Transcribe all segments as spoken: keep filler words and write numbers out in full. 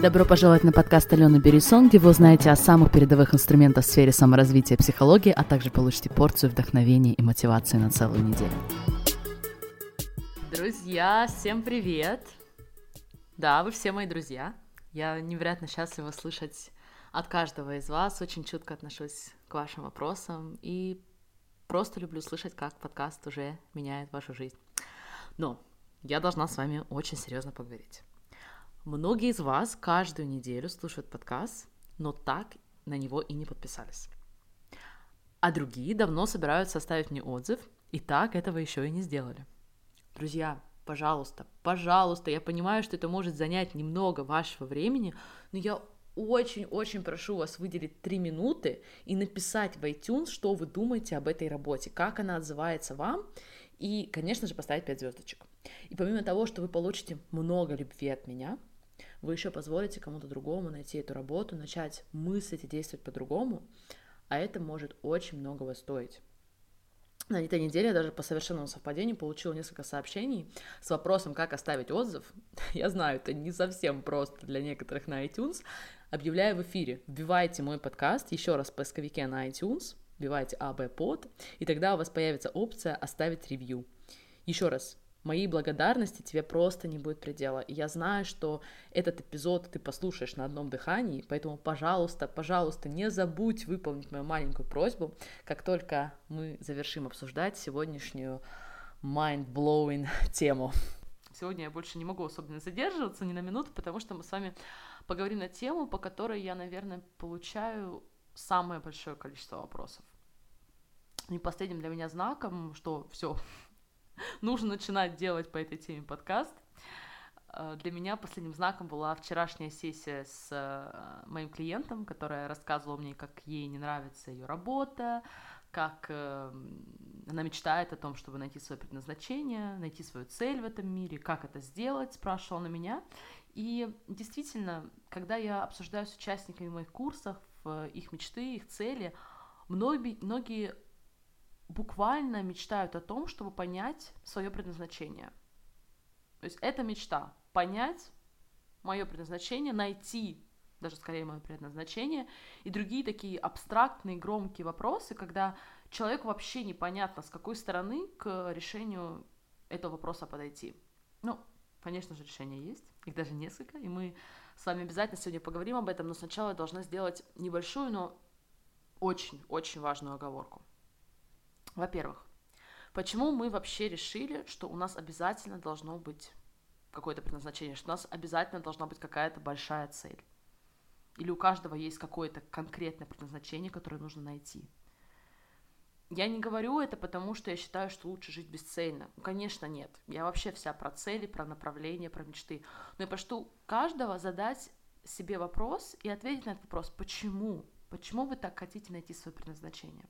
Добро пожаловать на подкаст Алёны Берисон, где вы узнаете о самых передовых инструментах в сфере саморазвития и психологии, а также получите порцию вдохновения и мотивации на целую неделю. Друзья, всем привет! Да, вы все мои друзья. Я невероятно счастлива слышать от каждого из вас. Очень чутко отношусь к вашим вопросам и просто люблю слышать, как подкаст уже меняет вашу жизнь. Но я должна с вами очень серьезно поговорить. Многие из вас каждую неделю слушают подкаст, но так на него и не подписались. А другие давно собираются оставить мне отзыв, и так этого еще и не сделали. Друзья, пожалуйста, пожалуйста, я понимаю, что это может занять немного вашего времени, но я очень-очень прошу вас выделить три минуты и написать в iTunes, что вы думаете об этой работе, как она отзывается вам, и, конечно же, поставить пять звездочек. И помимо того, что вы получите много любви от меня, вы еще позволите кому-то другому найти эту работу, начать мыслить и действовать по-другому, а это может очень многого стоить. На этой неделе я даже по совершенному совпадению получила несколько сообщений с вопросом, как оставить отзыв. Я знаю, это не совсем просто для некоторых на iTunes. Объявляю в эфире, вбивайте мой подкаст еще раз в поисковике на iTunes, вбивайте abpod, и тогда у вас появится опция «Оставить ревью». Еще раз. Моей благодарности тебе просто не будет предела. И я знаю, что этот эпизод ты послушаешь на одном дыхании, поэтому, пожалуйста, пожалуйста, не забудь выполнить мою маленькую просьбу, как только мы завершим обсуждать сегодняшнюю mind-blowing тему. Сегодня я больше не могу особенно задерживаться ни на минуту, потому что мы с вами поговорим на тему, по которой я, наверное, получаю самое большое количество вопросов. И последним для меня знаком, что все. Нужно начинать делать по этой теме подкаст. Для меня последним знаком была вчерашняя сессия с моим клиентом, которая рассказывала мне, как ей не нравится ее работа, как она мечтает о том, чтобы найти свое предназначение, найти свою цель в этом мире, как это сделать, спрашивала на меня. И действительно, когда я обсуждаю с участниками моих курсов их мечты, их цели, многие, многие буквально мечтают о том, чтобы понять свое предназначение. То есть это мечта — понять мое предназначение, найти, даже скорее мое предназначение, и другие такие абстрактные, громкие вопросы, когда человеку вообще непонятно, с какой стороны к решению этого вопроса подойти. Ну, конечно же, решения есть, их даже несколько, и мы с вами обязательно сегодня поговорим об этом, но сначала я должна сделать небольшую, но очень-очень важную оговорку. Во-первых, почему мы вообще решили, что у нас обязательно должно быть какое-то предназначение, что у нас обязательно должна быть какая-то большая цель? Или у каждого есть какое-то конкретное предназначение, которое нужно найти? Я не говорю это потому, что я считаю, что лучше жить бесцельно. Конечно, нет. Я вообще вся про цели, про направления, про мечты. Но я прошу каждого задать себе вопрос и ответить на этот вопрос. Почему? Почему вы так хотите найти свое предназначение?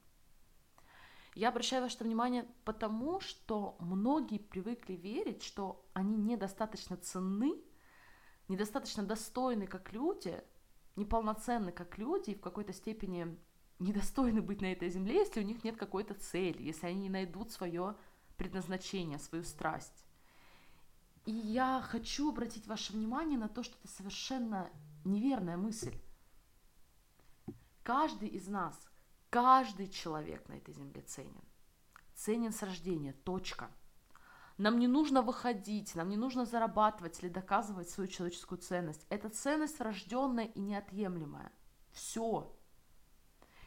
Я обращаю ваше внимание потому, что многие привыкли верить, что они недостаточно ценны, недостаточно достойны как люди, неполноценны как люди и в какой-то степени недостойны быть на этой земле, если у них нет какой-то цели, если они не найдут свое предназначение, свою страсть. И я хочу обратить ваше внимание на то, что это совершенно неверная мысль. Каждый из нас, каждый человек на этой земле ценен. Ценен с рождения, точка. Нам не нужно выходить, нам не нужно зарабатывать или доказывать свою человеческую ценность. Это ценность врожденная и неотъемлемая. Все.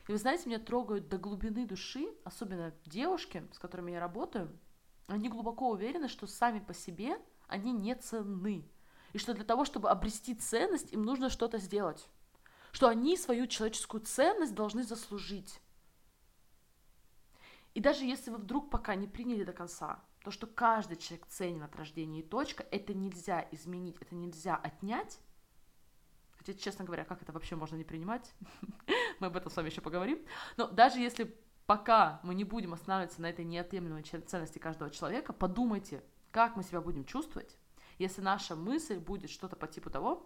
И вы знаете, меня трогают до глубины души, особенно девушки, с которыми я работаю, они глубоко уверены, что сами по себе они не ценны. И что для того, чтобы обрести ценность, им нужно что-то сделать. Что они свою человеческую ценность должны заслужить. И даже если вы вдруг пока не приняли до конца, то, что каждый человек ценен от рождения и точка, это нельзя изменить, это нельзя отнять. Хотя, честно говоря, как это вообще можно не принимать? Мы об этом с вами еще поговорим. Но даже если пока мы не будем останавливаться на этой неотъемлемой ценности каждого человека, подумайте, как мы себя будем чувствовать, если наша мысль будет что-то по типу того,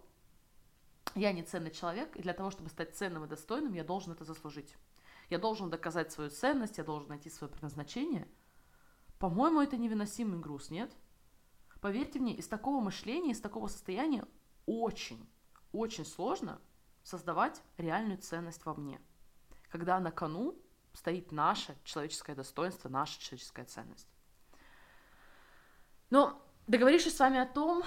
я не ценный человек, и для того, чтобы стать ценным и достойным, я должен это заслужить. Я должен доказать свою ценность, я должен найти свое предназначение. По-моему, это невыносимый груз, нет? Поверьте мне, из такого мышления, из такого состояния очень, очень сложно создавать реальную ценность вовне, когда на кону стоит наше человеческое достоинство, наша человеческая ценность. Но договорившись с вами о том,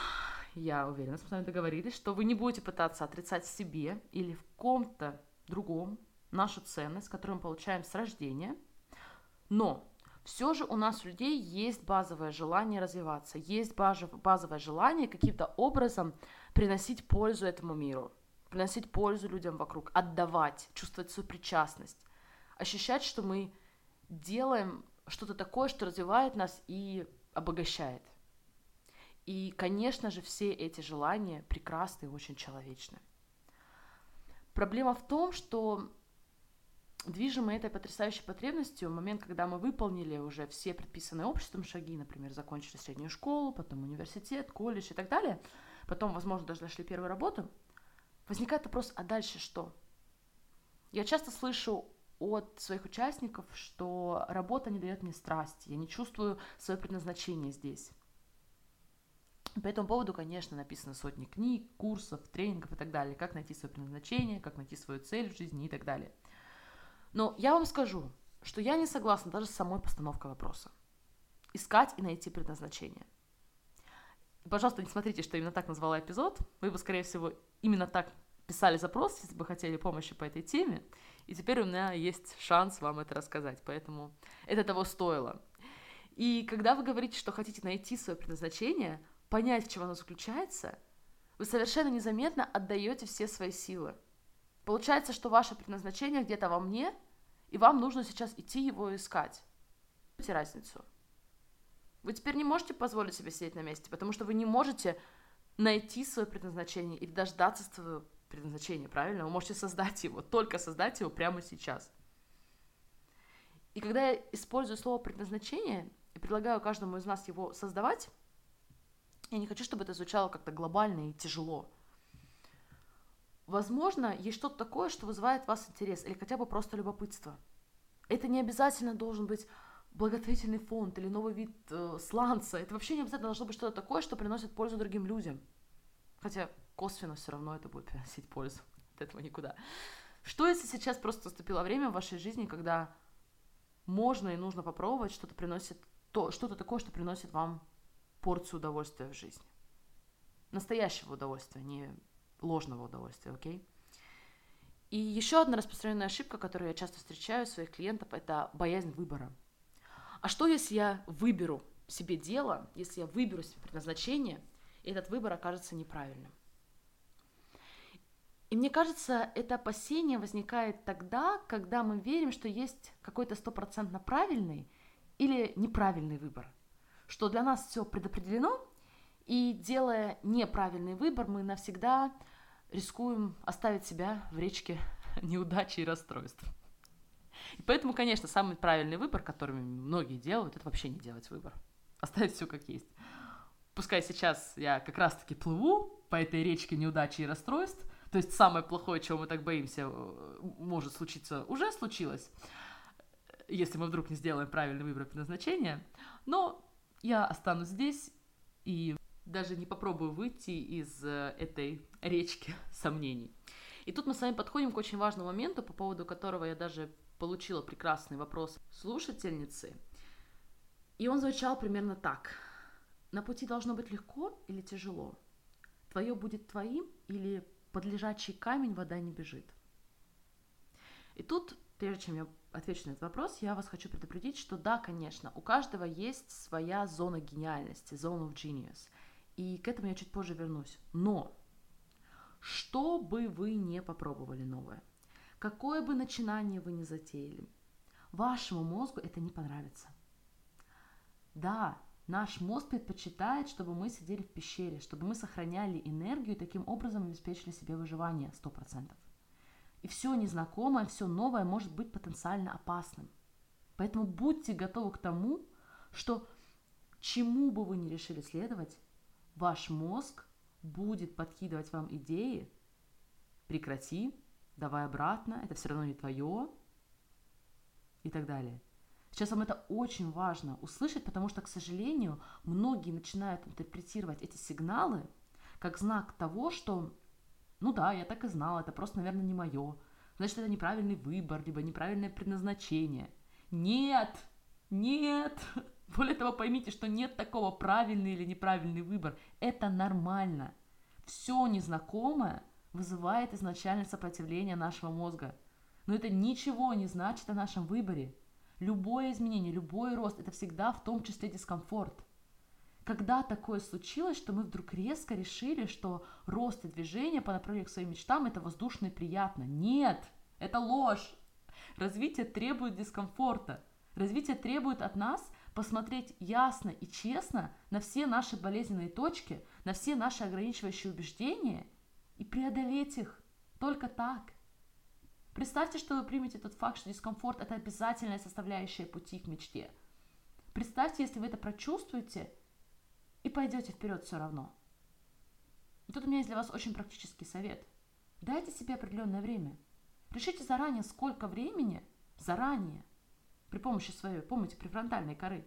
я уверена, мы с вами договорились, что вы не будете пытаться отрицать в себе или в ком-то другом нашу ценность, которую мы получаем с рождения, но все же у нас, у людей, есть базовое желание развиваться, есть базовое желание каким-то образом приносить пользу этому миру, приносить пользу людям вокруг, отдавать, чувствовать свою причастность, ощущать, что мы делаем что-то такое, что развивает нас и обогащает. И, конечно же, все эти желания прекрасны и очень человечны. Проблема в том, что движимы этой потрясающей потребностью, в момент, когда мы выполнили уже все предписанные обществом шаги, например, закончили среднюю школу, потом университет, колледж и так далее, потом, возможно, даже нашли первую работу, возникает вопрос, а дальше что? Я часто слышу от своих участников, что работа не дает мне страсти, я не чувствую свое предназначение здесь. По этому поводу, конечно, написаны сотни книг, курсов, тренингов и так далее, как найти свое предназначение, как найти свою цель в жизни и так далее. Но я вам скажу, что я не согласна даже с самой постановкой вопроса. Искать и найти предназначение. Пожалуйста, не смотрите, что именно так назвала эпизод. Вы бы, скорее всего, именно так писали запрос, если бы хотели помощи по этой теме. И теперь у меня есть шанс вам это рассказать, поэтому это того стоило. И когда вы говорите, что хотите найти свое предназначение, понять, в чем оно заключается, вы совершенно незаметно отдаете все свои силы. Получается, что ваше предназначение где-то во мне, и вам нужно сейчас идти его искать. Видите разницу? Вы теперь не можете позволить себе сидеть на месте, потому что вы не можете найти свое предназначение и дождаться своего предназначения, правильно? Вы можете создать его, только создать его прямо сейчас. И когда я использую слово «предназначение» и предлагаю каждому из нас его создавать, я не хочу, чтобы это звучало как-то глобально и тяжело. Возможно, есть что-то такое, что вызывает в вас интерес или хотя бы просто любопытство. Это не обязательно должен быть благотворительный фонд или новый вид э, сланца. Это вообще не обязательно должно быть что-то такое, что приносит пользу другим людям. Хотя косвенно все равно это будет приносить пользу. От этого никуда. Что если сейчас просто наступило время в вашей жизни, когда можно и нужно попробовать что-то приносит, то, что-то такое, что приносит вам порцию удовольствия в жизни? Настоящего удовольствия, не ложного удовольствия, окей? И еще одна распространенная ошибка, которую я часто встречаю у своих клиентов, это боязнь выбора. А что, если я выберу себе дело, если я выберу себе предназначение, и этот выбор окажется неправильным? И мне кажется, это опасение возникает тогда, когда мы верим, что есть какой-то стопроцентно правильный или неправильный выбор, что для нас все предопределено, и делая неправильный выбор, мы навсегда рискуем оставить себя в речке неудачи и расстройств. И поэтому, конечно, самый правильный выбор, который многие делают, это вообще не делать выбор. Оставить все как есть. Пускай сейчас я как раз-таки плыву по этой речке неудачи и расстройств, то есть самое плохое, чего мы так боимся, может случиться, уже случилось, если мы вдруг не сделаем правильный выбор предназначения, но я останусь здесь и даже не попробую выйти из этой речки сомнений. И тут мы с вами подходим к очень важному моменту, по поводу которого я даже получила прекрасный вопрос слушательницы. И он звучал примерно так. На пути должно быть легко или тяжело? Твое будет твоим или под лежачий камень вода не бежит? И тут, прежде чем я отвечу на этот вопрос, я вас хочу предупредить, что да, конечно, у каждого есть своя зона гениальности, zone of genius. И к этому я чуть позже вернусь. Но что бы вы ни попробовали новое, какое бы начинание вы ни затеяли, вашему мозгу это не понравится. Да, наш мозг предпочитает, чтобы мы сидели в пещере, чтобы мы сохраняли энергию и таким образом обеспечили себе выживание сто процентов. И все незнакомое, все новое может быть потенциально опасным. Поэтому будьте готовы к тому, что чему бы вы ни решили следовать, ваш мозг будет подкидывать вам идеи, прекрати, давай обратно, это все равно не твое и так далее. Сейчас вам это очень важно услышать, потому что, к сожалению, многие начинают интерпретировать эти сигналы как знак того, что ну да, я так и знала, это просто, наверное, не мое. Значит, это неправильный выбор, либо неправильное предназначение. Нет, нет. Более того, поймите, что нет такого правильный или неправильный выбор. Это нормально. Все незнакомое вызывает изначально сопротивление нашего мозга. Но это ничего не значит о нашем выборе. Любое изменение, любой рост – это всегда в том числе дискомфорт. Когда такое случилось, что мы вдруг резко решили, что рост и движение по направлению к своим мечтам – это воздушно и приятно. Нет, это ложь. Развитие требует дискомфорта. Развитие требует от нас посмотреть ясно и честно на все наши болезненные точки, на все наши ограничивающие убеждения и преодолеть их только так. Представьте, что вы примете тот факт, что дискомфорт – это обязательная составляющая пути к мечте. Представьте, если вы это прочувствуете и пойдете вперед все равно. И тут у меня есть для вас очень практический совет. Дайте себе определенное время. Решите заранее, сколько времени, заранее, при помощи своей, помните, префронтальной коры,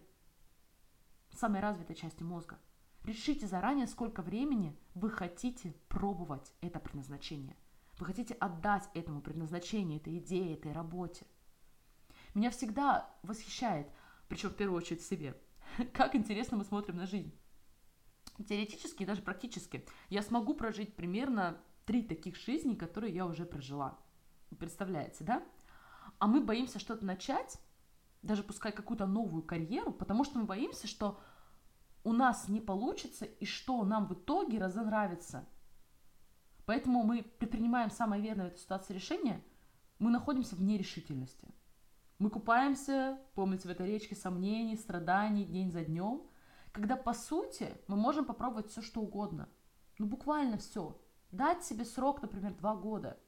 самой развитой части мозга, решите заранее, сколько времени вы хотите пробовать это предназначение. Вы хотите отдать этому предназначению, этой идее, этой работе. Меня всегда восхищает, причем в первую очередь в себе, как интересно мы смотрим на жизнь. Теоретически и даже практически я смогу прожить примерно три таких жизни, которые я уже прожила. Представляете, да? А мы боимся что-то начать, даже пускай какую-то новую карьеру, потому что мы боимся, что у нас не получится и что нам в итоге разонравится. Поэтому мы предпринимаем самое верное в этой ситуации решение, мы находимся в нерешительности. Мы купаемся, помните, в этой речке сомнений, страданий день за днем, когда, по сути, мы можем попробовать все, что угодно. Ну, буквально все. Дать себе срок, например, два года.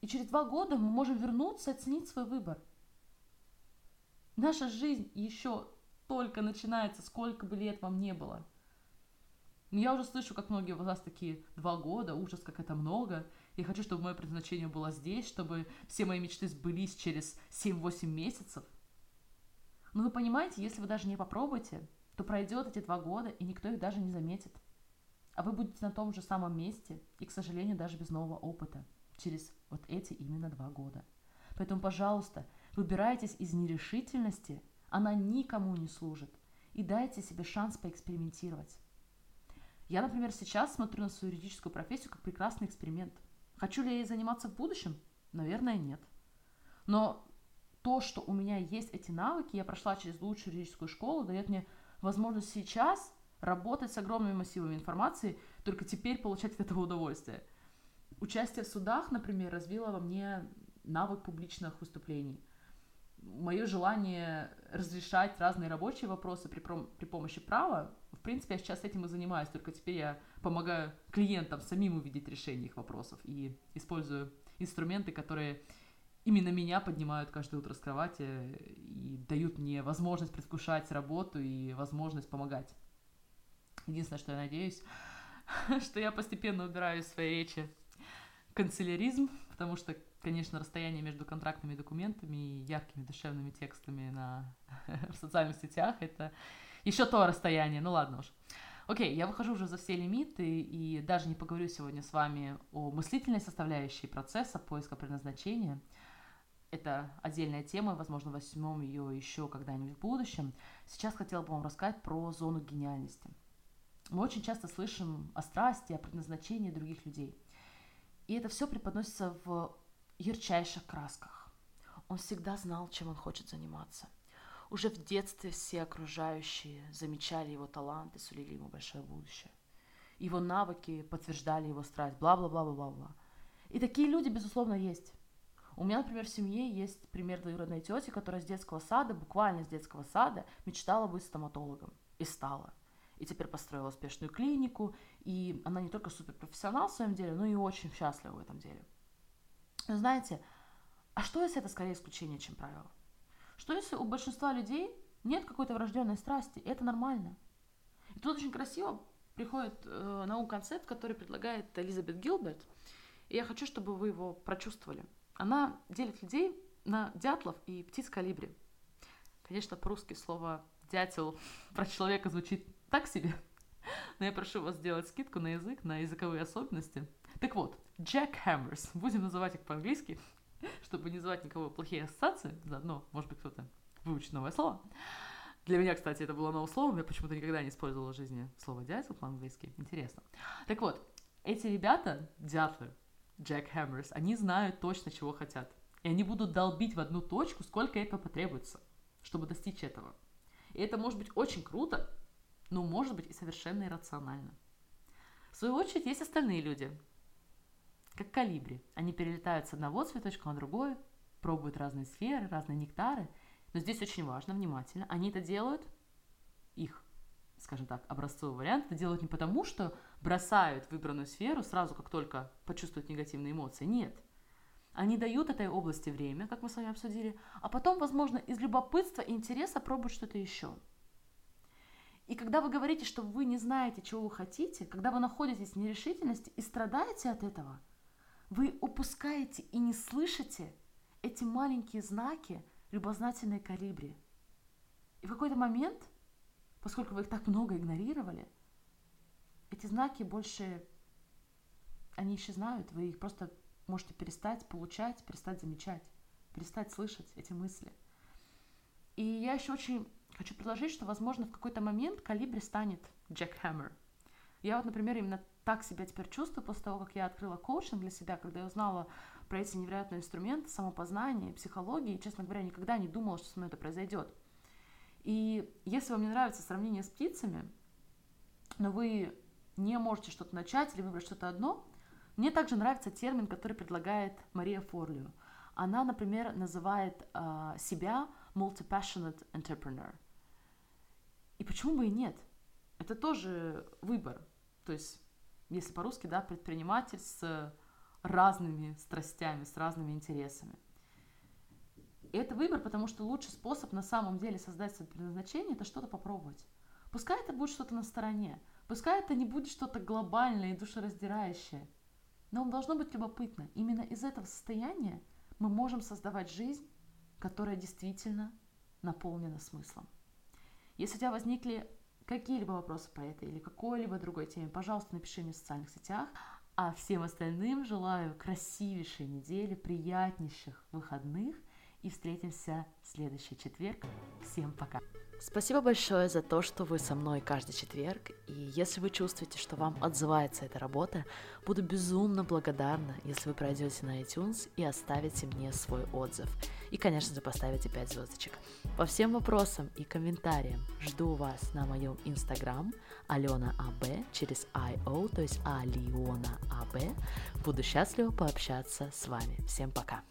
И через два года мы можем вернуться и оценить свой выбор. Наша жизнь еще только начинается, сколько бы лет вам не было. Я уже слышу, как многие у вас такие два года, ужас, как это много. Я хочу, чтобы мое предназначение было здесь, чтобы все мои мечты сбылись через семь-восемь месяцев. Но вы понимаете, если вы даже не попробуете, то пройдет эти два года, и никто их даже не заметит. А вы будете на том же самом месте, и, к сожалению, даже без нового опыта, через вот эти именно два года. Поэтому, пожалуйста, выбирайтесь из нерешительности, она никому не служит, и дайте себе шанс поэкспериментировать. Я, например, сейчас смотрю на свою юридическую профессию как прекрасный эксперимент. Хочу ли я ей заниматься в будущем? Наверное, нет. Но то, что у меня есть эти навыки, я прошла через лучшую юридическую школу, дает мне возможность сейчас работать с огромными массивами информации, только теперь получать от этого удовольствие. Участие в судах, например, развило во мне навык публичных выступлений. Мое желание разрешать разные рабочие вопросы при, пром- при помощи права, в принципе, я сейчас этим и занимаюсь, только теперь я помогаю клиентам самим увидеть решение их вопросов и использую инструменты, которые именно меня поднимают каждое утро с кровати и дают мне возможность предвкушать работу и возможность помогать. Единственное, что я надеюсь, что я постепенно убираю из своей речи канцеляризм, потому что, конечно, расстояние между контрактными документами и яркими душевными текстами на... в социальных сетях — это еще то расстояние, ну ладно уж. Окей, я выхожу уже за все лимиты и даже не поговорю сегодня с вами о мыслительной составляющей процесса поиска предназначения. Это отдельная тема, возможно, возьмем ее еще когда-нибудь в будущем. Сейчас хотела бы вам рассказать про зону гениальности. Мы очень часто слышим о страсти, о предназначении других людей. И это все преподносится в ярчайших красках. Он всегда знал, чем он хочет заниматься. Уже в детстве все окружающие замечали его талант и сулили ему большое будущее. Его навыки подтверждали его страсть, бла-бла-бла-бла-бла. И такие люди, безусловно, есть. У меня, например, в семье есть пример двоюродной тети, которая с детского сада, буквально с детского сада, мечтала быть стоматологом. И стала. И теперь построила успешную клинику. И она не только суперпрофессионал в своем деле, но и очень счастлива в этом деле. Но знаете, а что если это скорее исключение, чем правило? Что если у большинства людей нет какой-то врожденной страсти, и это нормально? И тут очень красиво приходит э, на ум концепт, который предлагает Элизабет Гилберт, и я хочу, чтобы вы его прочувствовали. Она делит людей на дятлов и птиц-колибри. Конечно, по-русски слово «дятел» про человека звучит так себе, но я прошу вас сделать скидку на язык, на языковые особенности. Так вот, Jack Hammers, будем называть их по-английски, чтобы не звать никого плохие ассоциации, заодно, может быть, кто-то выучит новое слово. Для меня, кстати, это было новым словом, я почему-то никогда не использовала в жизни слово «дятел» по-английски, интересно. Так вот, эти ребята, дятлы, Jack Hammers, они знают точно, чего хотят. И они будут долбить в одну точку, сколько это потребуется, чтобы достичь этого. И это может быть очень круто, но может быть и совершенно иррационально. В свою очередь есть остальные люди, как колибри. Они перелетают с одного цветочка на другой, пробуют разные сферы, разные нектары. Но здесь очень важно, внимательно, они это делают, их, скажем так, образцовый вариант, это делают не потому, что бросают выбранную сферу сразу, как только почувствуют негативные эмоции. Нет. Они дают этой области время, как мы с вами обсудили, а потом, возможно, из любопытства и интереса пробуют что-то еще. И когда вы говорите, что вы не знаете, чего вы хотите, когда вы находитесь в нерешительности и страдаете от этого, вы упускаете и не слышите эти маленькие знаки любознательной колибри. И в какой-то момент, поскольку вы их так много игнорировали, эти знаки больше, они исчезают, вы их просто можете перестать получать, перестать замечать, перестать слышать эти мысли. И я еще очень... хочу предложить, что, возможно, в какой-то момент колибри станет Jack Hammer. Я вот, например, именно так себя теперь чувствую после того, как я открыла коучинг для себя, когда я узнала про эти невероятные инструменты самопознания, психологии, и, честно говоря, никогда не думала, что со мной это произойдет. И если вам не нравится сравнение с птицами, но вы не можете что-то начать или выбрать что-то одно, мне также нравится термин, который предлагает Мария Форлио. Она, например, называет э, себя multi-passionate entrepreneur. И почему бы и нет? Это тоже выбор. То есть, если по-русски, да, предприниматель с разными страстями, с разными интересами. И это выбор, потому что лучший способ на самом деле создать свое предназначение – это что-то попробовать. Пускай это будет что-то на стороне, пускай это не будет что-то глобальное и душераздирающее, но должно быть любопытно. Именно из этого состояния мы можем создавать жизнь, которая действительно наполнена смыслом. Если у тебя возникли какие-либо вопросы по этой или какой-либо другой теме, пожалуйста, напиши мне в социальных сетях. А всем остальным желаю красивейшей недели, приятнейших выходных. И встретимся в следующий четверг. Всем пока! Спасибо большое за то, что вы со мной каждый четверг. И если вы чувствуете, что вам отзывается эта работа, буду безумно благодарна, если вы пройдете на iTunes и оставите мне свой отзыв. И, конечно же, поставите пять звездочек. По всем вопросам и комментариям жду вас на моем Instagram Алёна АБ через ай о, то есть Алёна АБ. Буду счастлива пообщаться с вами. Всем пока!